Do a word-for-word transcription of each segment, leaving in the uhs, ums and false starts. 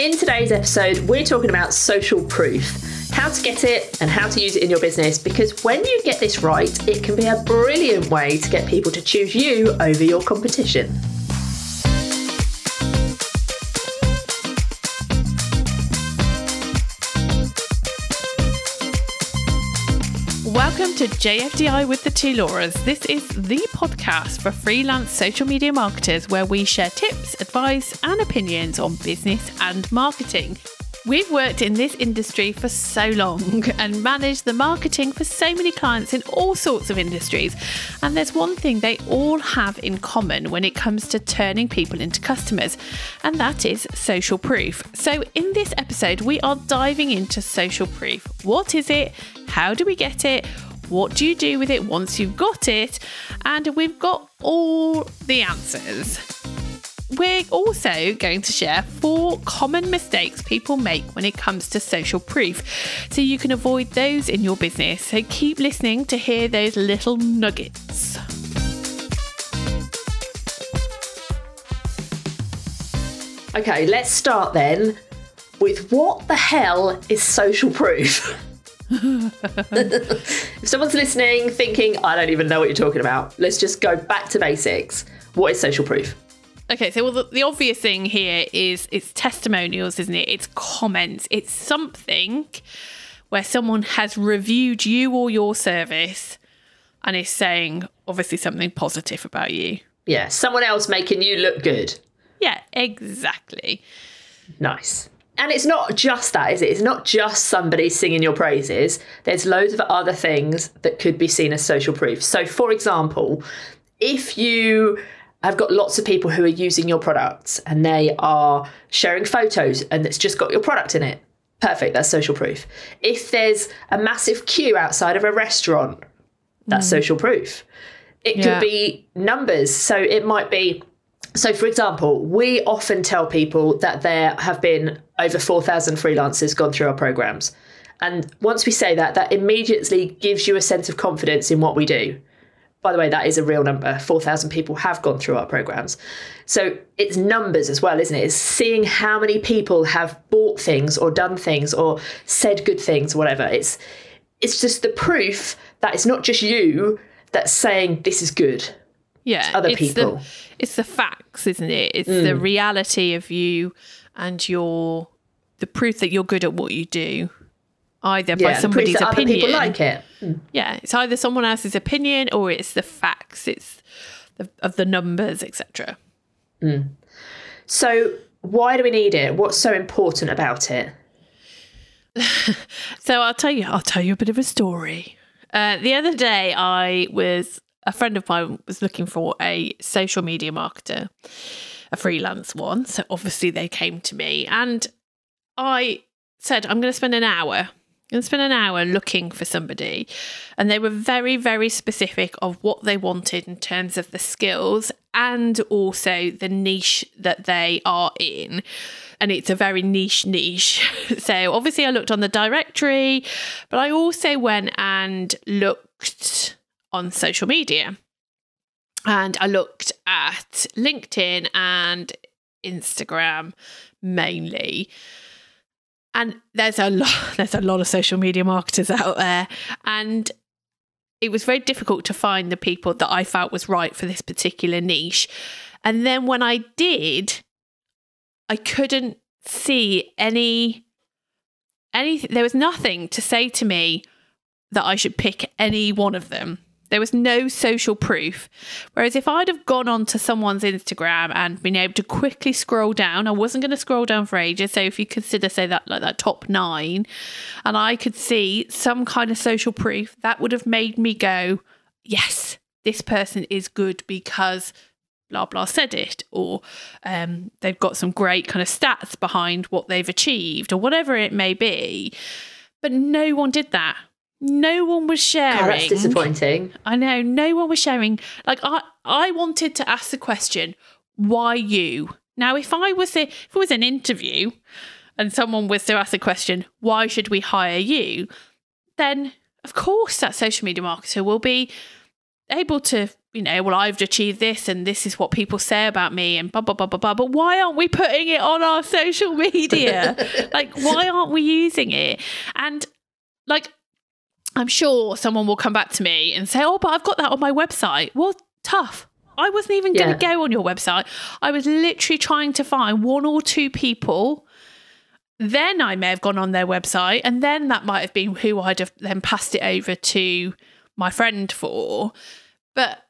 In today's episode, we're talking about social proof, how to get it and how to use it in your business, because when you get this right, it can be a brilliant way to get people to choose you over your competition. Welcome to J F D I with the two Lauras. This is the podcast for freelance social media marketers where we share tips, advice and opinions on business and marketing. We've worked in this industry for so long and managed the marketing for so many clients in all sorts of industries. And there's one thing they all have in common when it comes to turning people into customers, and that is social proof. So in this episode, we are diving into social proof. What is it? How do we get it? What do you do with it once you've got it? And we've got all the answers. We're also going to share four common mistakes people make when it comes to social proof, so you can avoid those in your business. So keep listening to hear those little nuggets. Okay, let's start then with what the hell is social proof? If someone's listening, thinking, I don't even know what you're talking about, let's just go back to basics. What is social proof? Okay, so well, the, the obvious thing here is it's testimonials, isn't it? It's comments. It's something where someone has reviewed you or your service and is saying, obviously, something positive about you. Yeah, someone else making you look good. Yeah, exactly. Nice. And it's not just that, is it? It's not just somebody singing your praises. There's loads of other things that could be seen as social proof. So, for example, if you... I've got lots of people who are using your products and they are sharing photos and it's just got your product in it. Perfect, that's social proof. If there's a massive queue outside of a restaurant, that's mm. social proof. It yeah. could be numbers. So it might be, so for example, we often tell people that there have been over four thousand freelancers gone through our programs. And once we say that, that immediately gives you a sense of confidence in what we do. By the way, that is a real number. four thousand people have gone through our programs. So it's numbers as well, isn't it? It's seeing how many people have bought things or done things or said good things, or whatever. It's it's just the proof that it's not just you that's saying this is good. Yeah. It's other it's people. The, it's the facts, isn't it? It's mm. the reality of you and your the proof that you're good at what you do. Either yeah, by somebody's opinion. Other people like it. Mm. Yeah, it's either someone else's opinion or it's the facts, it's the, of the numbers, et cetera. Mm. So why do we need it? What's so important about it? So I'll tell you, I'll tell you a bit of a story. Uh, the other day, I was a friend of mine was looking for a social media marketer, a freelance one. So obviously they came to me, and I said, "I'm going to spend an hour." And spend an hour looking for somebody, and they were very, very specific of what they wanted in terms of the skills and also the niche that they are in, and it's a very niche niche. So obviously I looked on the directory, but I also went and looked on social media, and I looked at LinkedIn and Instagram mainly. And there's a lot, there's a lot of social media marketers out there, and it was very difficult to find the people that I felt was right for this particular niche. And then when I did, I couldn't see any, any, there was nothing to say to me that I should pick any one of them. There was no social proof. Whereas if I'd have gone onto someone's Instagram and been able to quickly scroll down, I wasn't going to scroll down for ages. So if you consider, say, that like that top nine, and I could see some kind of social proof, that would have made me go, yes, this person is good because blah, blah said it, or um, they've got some great kind of stats behind what they've achieved, or whatever it may be. But no one did that. No one was sharing. God, that's disappointing. I know. No one was sharing. Like I, I wanted to ask the question, why you? Now, if I was a, if it was an interview, and someone was to ask the question, why should we hire you? Then, of course, that social media marketer will be able to you know, well, I've achieved this and this is what people say about me and blah, blah, blah, blah, blah. But why aren't we putting it on our social media? Like, why aren't we using it? And like, I'm sure someone will come back to me and say, oh, but I've got that on my website. Well, tough. I wasn't even yeah. going to go on your website. I was literally trying to find one or two people. Then I may have gone on their website, and then that might have been who I'd have then passed it over to my friend for. But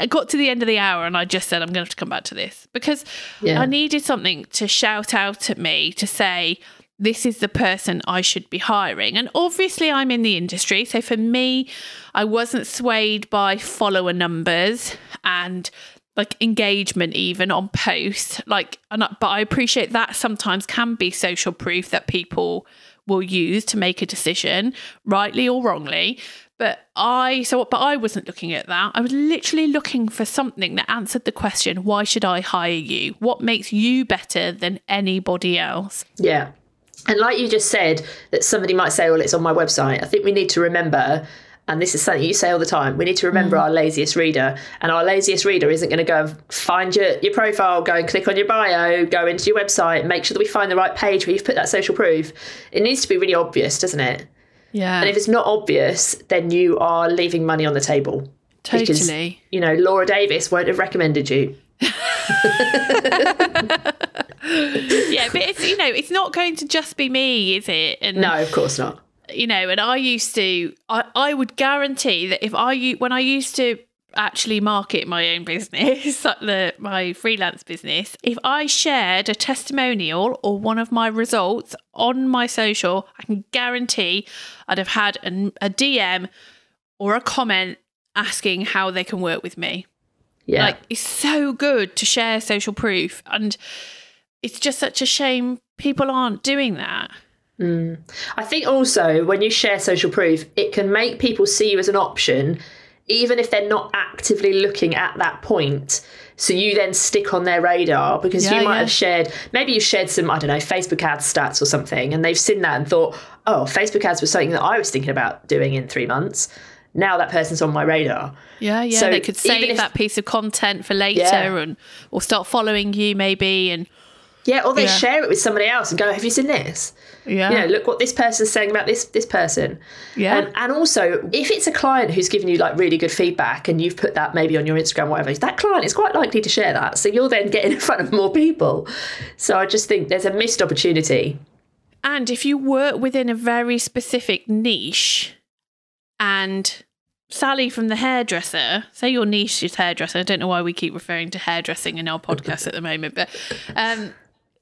I got to the end of the hour and I just said, I'm going to have to come back to this, because yeah. I needed something to shout out at me to say, this is the person I should be hiring. And obviously I'm in the industry. So for me, I wasn't swayed by follower numbers and like engagement even on posts. Like, and I, but I appreciate that sometimes can be social proof that people will use to make a decision, rightly or wrongly. But I so but I wasn't looking at that. I was literally looking for something that answered the question, why should I hire you? What makes you better than anybody else? Yeah. And like you just said, that somebody might say, well, it's on my website. I think we need to remember, and this is something you say all the time, we need to remember mm. our laziest reader. And our laziest reader isn't going to go and find your, your profile, go and click on your bio, go into your website, make sure that we find the right page where you've put that social proof. It needs to be really obvious, doesn't it? Yeah. And if it's not obvious, then you are leaving money on the table. Totally. Because, you know, Laura Davis won't have recommended you. Yeah, but it's, you know, it's not going to just be me, is it? And no, of course not. You know, and I used to, I, I would guarantee that if I, when I used to actually market my own business, like the, my freelance business, if I shared a testimonial or one of my results on my social, I can guarantee I'd have had an, a D M or a comment asking how they can work with me. Yeah. Like, it's so good to share social proof, and it's just such a shame people aren't doing that. Mm. I think also when you share social proof, it can make people see you as an option, even if they're not actively looking at that point. So you then stick on their radar, because yeah, you might yeah. have shared, maybe you shared some, I don't know, Facebook ads stats or something, and they've seen that and thought, oh, Facebook ads was something that I was thinking about doing in three months. Now that person's on my radar. Yeah, yeah. So they could save if, that piece of content for later yeah. and or start following you maybe. And yeah, or they yeah. share it with somebody else and go, have you seen this? Yeah. You know, look what this person's saying about this this person. Yeah. Um, and also, if it's a client who's given you like really good feedback and you've put that maybe on your Instagram, whatever, that client is quite likely to share that. So you're then getting in front of more people. So I just think there's a missed opportunity. And if you work within a very specific niche, and Sally from the hairdresser, say your niche is hairdresser. I don't know why we keep referring to hairdressing in our podcast at the moment, but um,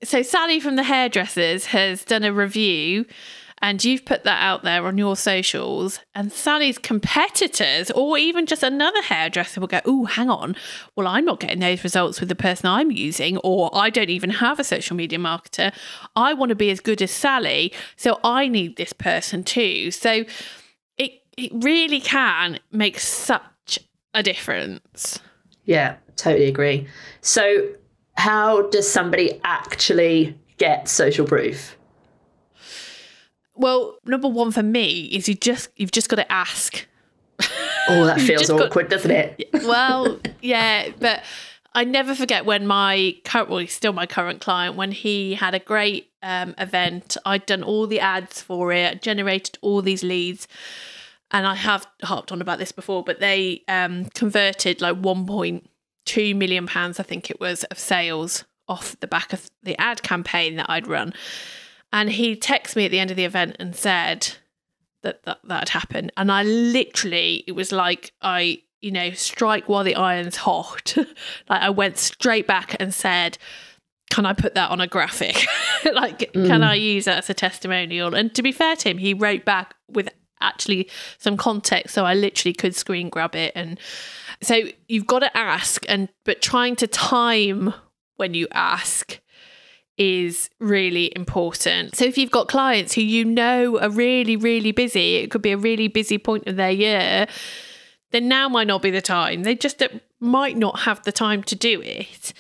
so Sally from the hairdressers has done a review, and you've put that out there on your socials, and Sally's competitors or even just another hairdresser will go, oh, hang on, well, I'm not getting those results with the person I'm using, or I don't even have a social media marketer. I want to be as good as Sally, so I need this person too. So it really can make such a difference. Yeah, totally agree. So how does somebody actually get social proof? Well, number one for me is you just, you've just got to ask. Oh, that feels awkward, got, doesn't it? Well, yeah, but I never forget when my current, well, he's still my current client, when he had a great um, event, I'd done all the ads for it, generated all these leads. And I have harped on about this before, but they um, converted like one point two million pounds, I think it was, of sales off the back of the ad campaign that I'd run. And he texted me at the end of the event and said that that, that had happened. And I literally, it was like I, you know, strike while the iron's hot. Like I went straight back and said, can I put that on a graphic? Like, mm. can I use that as a testimonial? And to be fair to him, he wrote back with actually some context, so I literally could screen grab it. And so you've got to ask, and but trying to time when you ask is really important. So if you've got clients who you know are really really busy, it could be a really busy point of their year, then now might not be the time. They just might not have the time to do it,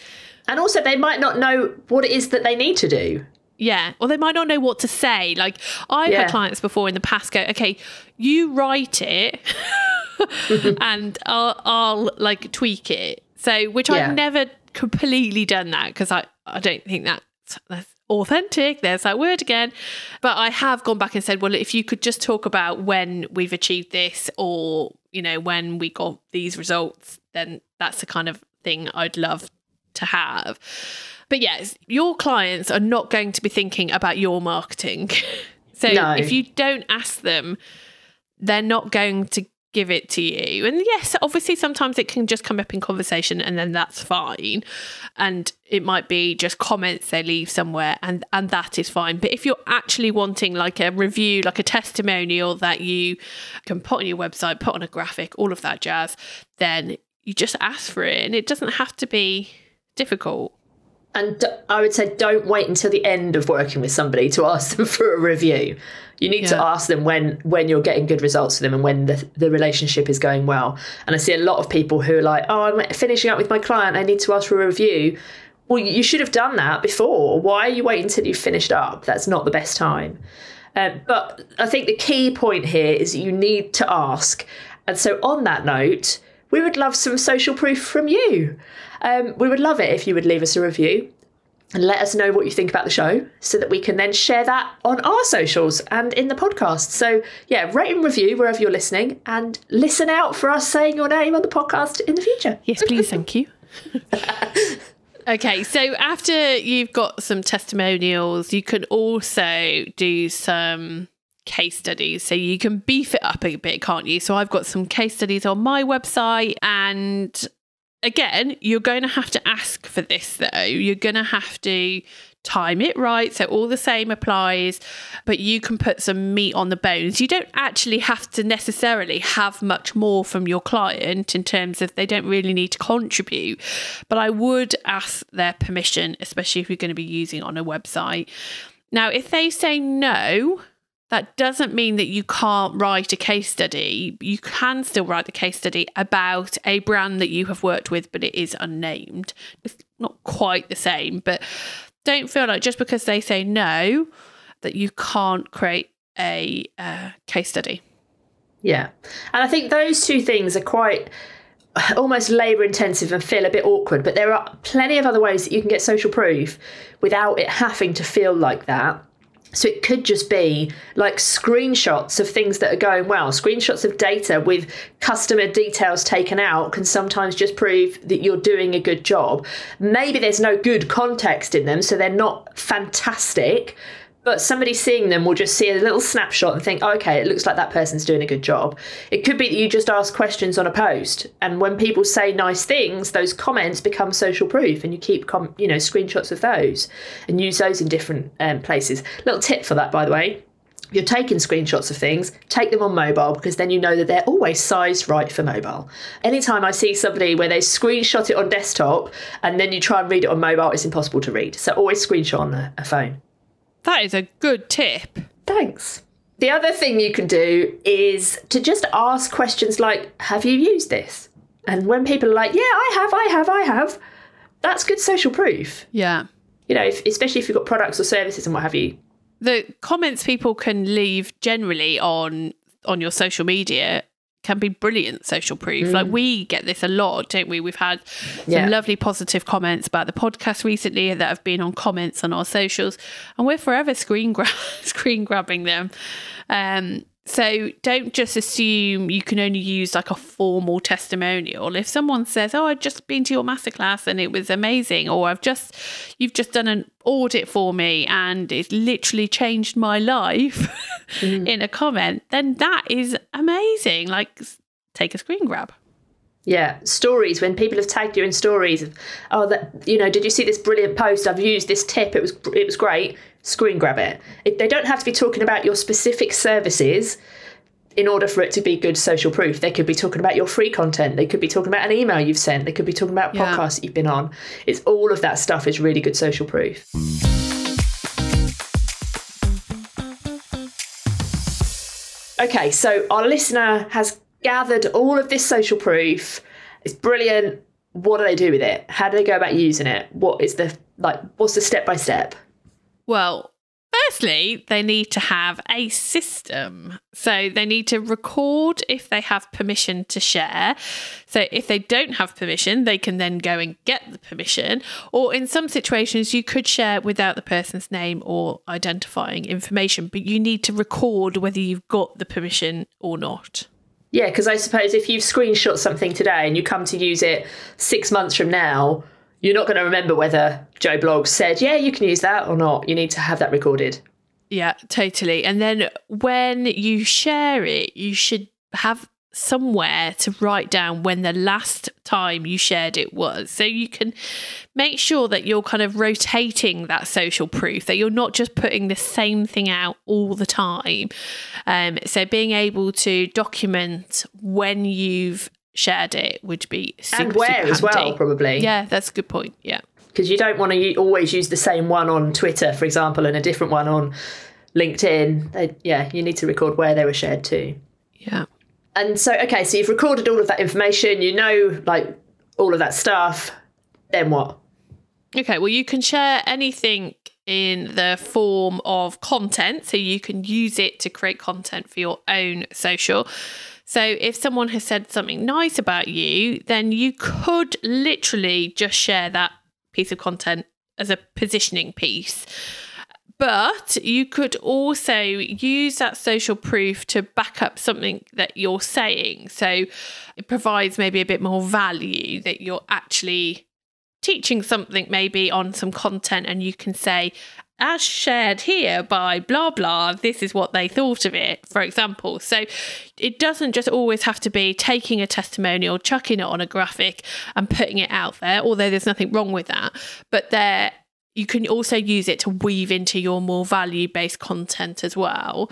and also they might not know what it is that they need to do. Yeah, or they might not know what to say. Like I've yeah. had clients before in the past go, okay, you write it and I'll, I'll like tweak it. So, which yeah. I've never completely done that because I, I don't think that's, that's authentic. There's that word again. But I have gone back and said, well, if you could just talk about when we've achieved this or, you know, when we got these results, then that's the kind of thing I'd love to have. But yes, your clients are not going to be thinking about your marketing. So no. if you don't ask them, they're not going to give it to you. And yes, obviously sometimes it can just come up in conversation and then that's fine. And it might be just comments they leave somewhere and, and that is fine. But if you're actually wanting like a review, like a testimonial that you can put on your website, put on a graphic, all of that jazz, then you just ask for it and it doesn't have to be difficult. And I would say don't wait until the end of working with somebody to ask them for a review. You need yeah. to ask them when when you're getting good results for them and when the, the relationship is going well. And I see a lot of people who are like, oh, I'm finishing up with my client, I need to ask for a review. Well, you should have done that before. Why are you waiting until you've finished up? That's not the best time. Um, but I think the key point here is that you need to ask. And so on that note, we would love some social proof from you. Um, we would love it if you would leave us a review and let us know what you think about the show so that we can then share that on our socials and in the podcast. So, yeah, rate and review wherever you're listening and listen out for us saying your name on the podcast in the future. Yes, please. Thank you. Okay, so after you've got some testimonials, you can also do some case studies. So you can beef it up a bit, can't you? So I've got some case studies on my website, and again, you're going to have to ask for this though. You're going to have to time it right. So all the same applies, but you can put some meat on the bones. You don't actually have to necessarily have much more from your client in terms of they don't really need to contribute. But I would ask their permission, especially if you're going to be using it on a website. Now, if they say no, that doesn't mean that you can't write a case study. You can still write the case study about a brand that you have worked with, but it is unnamed. It's not quite the same, but don't feel like just because they say no, that you can't create a uh, case study. Yeah. And I think those two things are quite almost labour intensive and feel a bit awkward, but there are plenty of other ways that you can get social proof without it having to feel like that. So it could just be like screenshots of things that are going well. Screenshots of data with customer details taken out can sometimes just prove that you're doing a good job. Maybe there's no good context in them, so they're not fantastic, but somebody seeing them will just see a little snapshot and think, oh, okay, it looks like that person's doing a good job. It could be that you just ask questions on a post, and when people say nice things, those comments become social proof, and you keep, com- you know, screenshots of those and use those in different um, places. Little tip for that, by the way. If you're taking screenshots of things, take them on mobile, because then you know that they're always sized right for mobile. Anytime I see somebody where they screenshot it on desktop and then you try and read it on mobile, it's impossible to read. So always screenshot on a, a phone. That is a good tip. Thanks. The other thing you can do is to just ask questions like, have you used this? And when people are like, yeah, I have, I have, I have, that's good social proof. Yeah. You know, if, especially if you've got products or services and what have you. The comments people can leave generally on on your social media can be brilliant social proof. Mm. Like we get this a lot, don't we? We've had some yeah. lovely positive comments about the podcast recently that have been on comments on our socials, and we're forever screen gra- screen grabbing them. Um, so don't just assume you can only use like a formal testimonial. If someone says, oh, I've just been to your masterclass and it was amazing, or I've just, you've just done an audit for me and it's literally changed my life mm. in a comment, then that is amazing. Like, take a screen grab. Yeah, stories, when people have tagged you in stories of, oh, that, you know, did you see this brilliant post? I've used this tip. It was it was great. Screen grab it. It. They don't have to be talking about your specific services in order for it to be good social proof. They could be talking about your free content. They could be talking about an email you've sent. They could be talking about yeah. podcasts that you've been on. It's all of that stuff is really good social proof. Okay, so our listener has gathered all of this social proof. It's brilliant. What do they do with it? How do they go about using it? What is the like what's the step by step? Well, Firstly, they need to have a system. So they need to record if they have permission to share. So if they don't have permission, they can then go and get the permission. Or in some situations, you could share without the person's name or identifying information, but you need to record whether you've got the permission or not. Yeah, because I suppose if you've screenshot something today and you come to use it six months from now, you're not going to remember whether Joe Bloggs said, yeah, you can use that or not. You need to have that recorded. Yeah, totally. And then when you share it, you should have somewhere to write down when the last time you shared it was. So you can make sure that you're kind of rotating that social proof, that you're not just putting the same thing out all the time. Um, so being able to document when you've shared it would be super, and where super as well, probably. Yeah, that's a good point. Yeah, because you don't want to u- always use the same one on Twitter, for example, and a different one on LinkedIn. They, yeah, you need to record where they were shared too. Yeah. And so, okay, so you've recorded all of that information. You know, like all of that stuff. Then what? Okay, well, you can share anything in the form of content, so you can use it to create content for your own social. So if someone has said something nice about you, then you could literally just share that piece of content as a positioning piece. But you could also use that social proof to back up something that you're saying. So it provides maybe a bit more value, that you're actually teaching something maybe on some content, and you can say, as shared here by blah blah, this is what they thought of it, for example. So it doesn't just always have to be taking a testimonial, chucking it on a graphic and putting it out there, although there's nothing wrong with that. But there, you can also use it to weave into your more value-based content as well.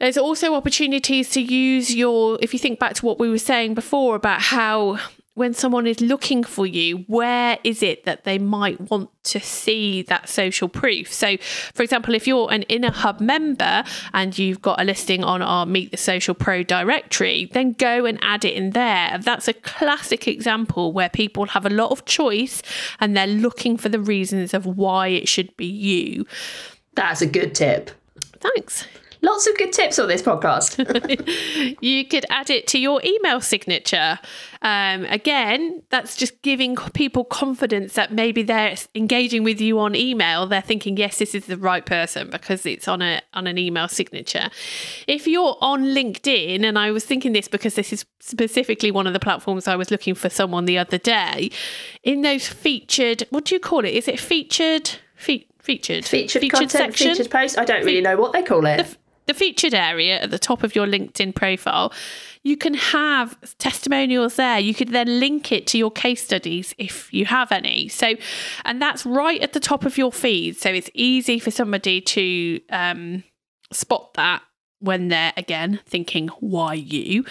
There's also opportunities to use your, if you think back to what we were saying before about how when someone is looking for you, where is it that they might want to see that social proof? So, for example, if you're an Inner Hub member and you've got a listing on our Meet the Social Pro directory, then go and add it in there. That's a classic example where people have a lot of choice and they're looking for the reasons of why it should be you. That's a good tip. Thanks. Lots of good tips on this podcast. You could add it to your email signature. Um, again, that's just giving people confidence that maybe they're engaging with you on email. They're thinking, yes, this is the right person because it's on a on an email signature. If you're on LinkedIn, and I was thinking this because this is specifically one of the platforms I was looking for someone the other day, in those featured, what do you call it? Is it featured? Fe- featured? Featured, featured content, section? Featured post? I don't really Fe- know what they call it. The, The featured area at the top of your LinkedIn profile, you can have testimonials there. You could then link it to your case studies if you have any. So, and that's right at the top of your feed. So it's easy for somebody to um, spot that when they're, again, thinking, why you?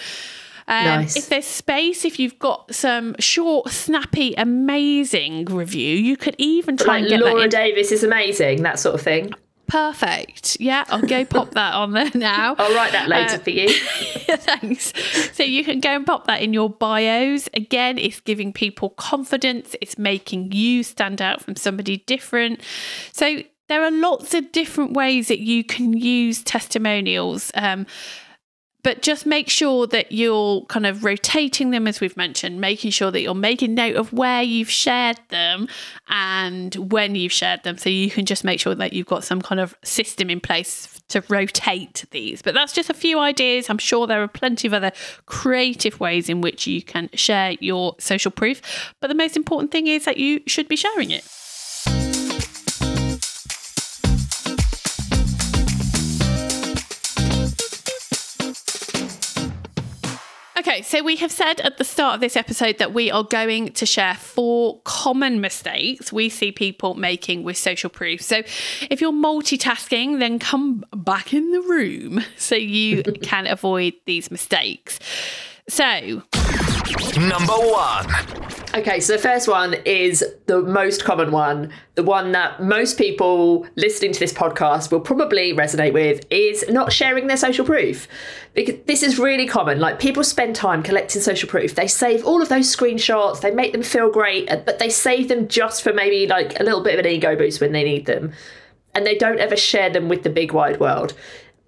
Um, nice. If there's space, if you've got some short, snappy, amazing review, you could even try like and get Laura that in- Davis is amazing, that sort of thing. Perfect. Yeah, I'll go pop that on there now. I'll write that later uh, for you. Yeah, thanks. So you can go and pop that in your bios. Again, it's giving people confidence. It's making you stand out from somebody different. So there are lots of different ways that you can use testimonials. Um, But just make sure that you're kind of rotating them, as we've mentioned, making sure that you're making note of where you've shared them and when you've shared them. So you can just make sure that you've got some kind of system in place to rotate these. But that's just a few ideas. I'm sure there are plenty of other creative ways in which you can share your social proof. But the most important thing is that you should be sharing it. Okay, so we have said at the start of this episode that we are going to share four common mistakes we see people making with social proof. So if you're multitasking, then come back in the room so you can avoid these mistakes. So, number one. Okay, so the first one is the most common one. The one that most people listening to this podcast will probably resonate with is not sharing their social proof. Because this is really common. Like, people spend time collecting social proof. They save all of those screenshots. They make them feel great, but they save them just for maybe like a little bit of an ego boost when they need them. and they don't ever share them with the big wide world.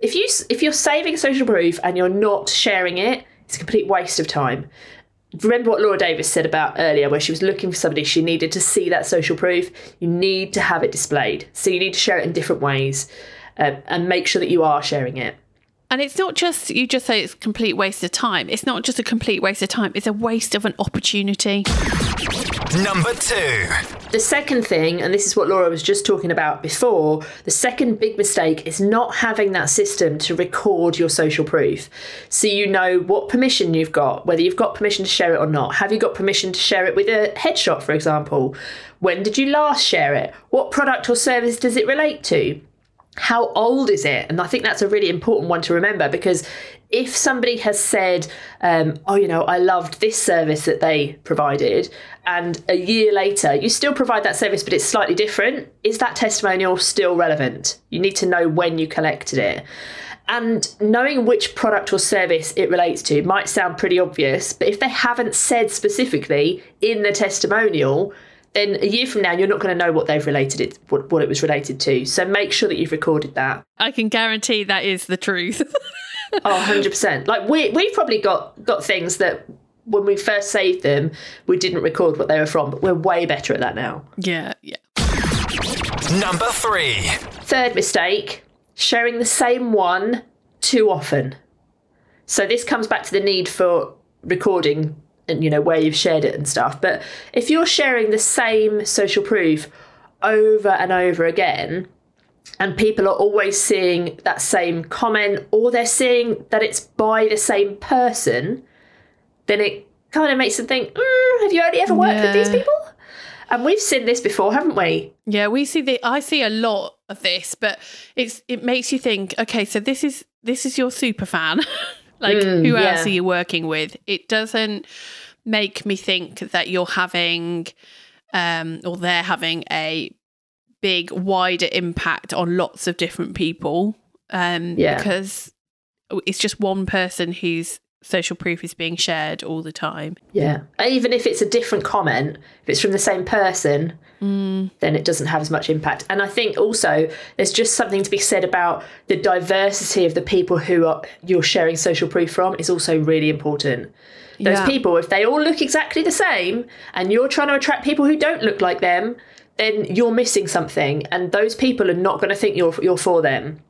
If you, if you're saving social proof and you're not sharing it, it's a complete waste of time. Remember what Laura Davis said about earlier, where she was looking for somebody, she needed to see that social proof. You need to have it displayed. So you need to share it in different ways, um, and make sure that you are sharing it. And it's not just, you just say it's a complete waste of time. It's not just a complete waste of time. It's a waste of an opportunity. Number two. The second thing, and this is what Laura was just talking about before, the second big mistake is not having that system to record your social proof. So you know what permission you've got, whether you've got permission to share it or not. Have you got permission to share it with a headshot, for example? When did you last share it? What product or service does it relate to? How old is it? And I think that's a really important one to remember, because if somebody has said, um, oh, you know, I loved this service that they provided, and a year later you still provide that service, but it's slightly different, is that testimonial still relevant? You need to know when you collected it. And knowing which product or service it relates to might sound pretty obvious, but if they haven't said specifically in the testimonial, then a year from now, you're not going to know what they've related it, what, what it was related to. So make sure that you've recorded that. I can guarantee that is the truth. Oh, one hundred percent. Like we, we've probably got, got things that when we first saved them, we didn't record what they were from, but we're way better at that now. Yeah, yeah. Number three. Third mistake, sharing the same one too often. So this comes back to the need for recording and, you know, where you've shared it and stuff. But if you're sharing the same social proof over and over again, and people are always seeing that same comment, or they're seeing that it's by the same person, then it kind of makes them think, mm, have you only ever worked yeah. with these people? And we've seen this before, haven't we? Yeah, we see the. I see a lot of this, but it's it makes you think, okay, so this is this is your super fan. Like, mm, who else yeah. are you working with? It doesn't make me think that you're having um, or they're having a big, wider impact on lots of different people um, yeah. because it's just one person whose social proof is being shared all the time. Yeah. Even if it's a different comment, if it's from the same person, mm. then it doesn't have as much impact. And I think also there's just something to be said about the diversity of the people who are, you're sharing social proof from is also really important. Those yeah. people, if they all look exactly the same and you're trying to attract people who don't look like them, then you're missing something, and those people are not going to think you're you're for them.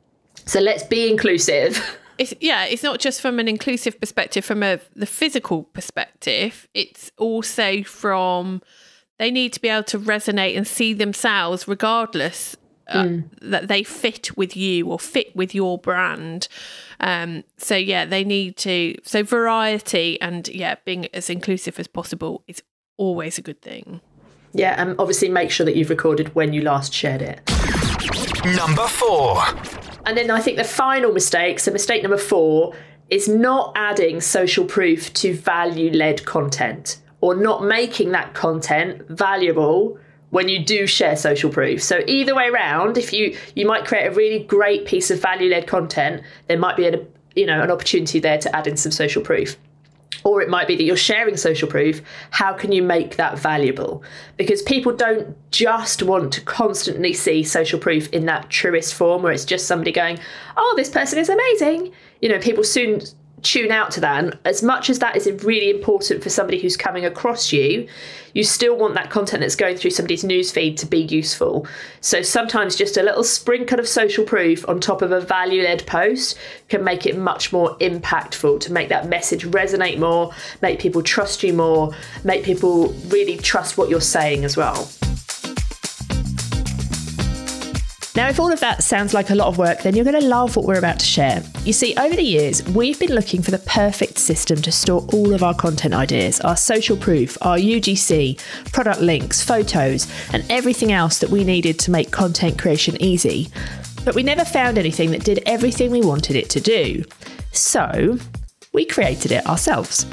So let's be inclusive. It's, yeah, it's not just from an inclusive perspective, from a the physical perspective. It's also from they need to be able to resonate and see themselves regardless uh, mm. that they fit with you or fit with your brand. Um, so, yeah, they need to. So variety and, yeah, being as inclusive as possible is always a good thing. Yeah, and obviously make sure that you've recorded when you last shared it. Number four. And then I think the final mistake, so mistake number four, is not adding social proof to value-led content, or not making that content valuable when you do share social proof. So either way around, if you, you might create a really great piece of value-led content, there might be a, you know, an opportunity there to add in some social proof. Or it might be that you're sharing social proof. How can you make that valuable? Because people don't just want to constantly see social proof in that truest form where it's just somebody going, oh, this person is amazing. You know, people soon tune out to that. And as much as that is really important for somebody who's coming across you, you still want that content that's going through somebody's newsfeed to be useful. So sometimes just a little sprinkle of social proof on top of a value-led post can make it much more impactful, to make that message resonate more, make people trust you more, make people really trust what you're saying as well. Now, if all of that sounds like a lot of work, then you're going to love what we're about to share. You see, over the years, we've been looking for the perfect system to store all of our content ideas, our social proof, our U G C, product links, photos, and everything else that we needed to make content creation easy. But we never found anything that did everything we wanted it to do. So we created it ourselves.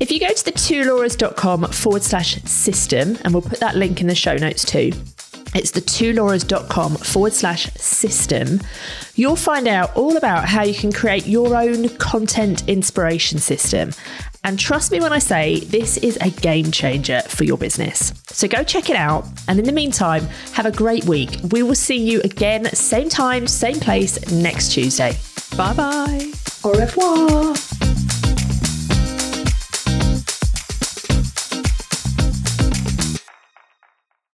If you go to the twolauras.com forward slash system, and we'll put that link in the show notes too, it's the twolauras.com forward slash system. You'll find out all about how you can create your own content inspiration system And trust me when I say this is a game changer for your business. So go check it out. And in the meantime, have a great week. We will see you again, same time, same place next Tuesday. Bye bye. Au revoir.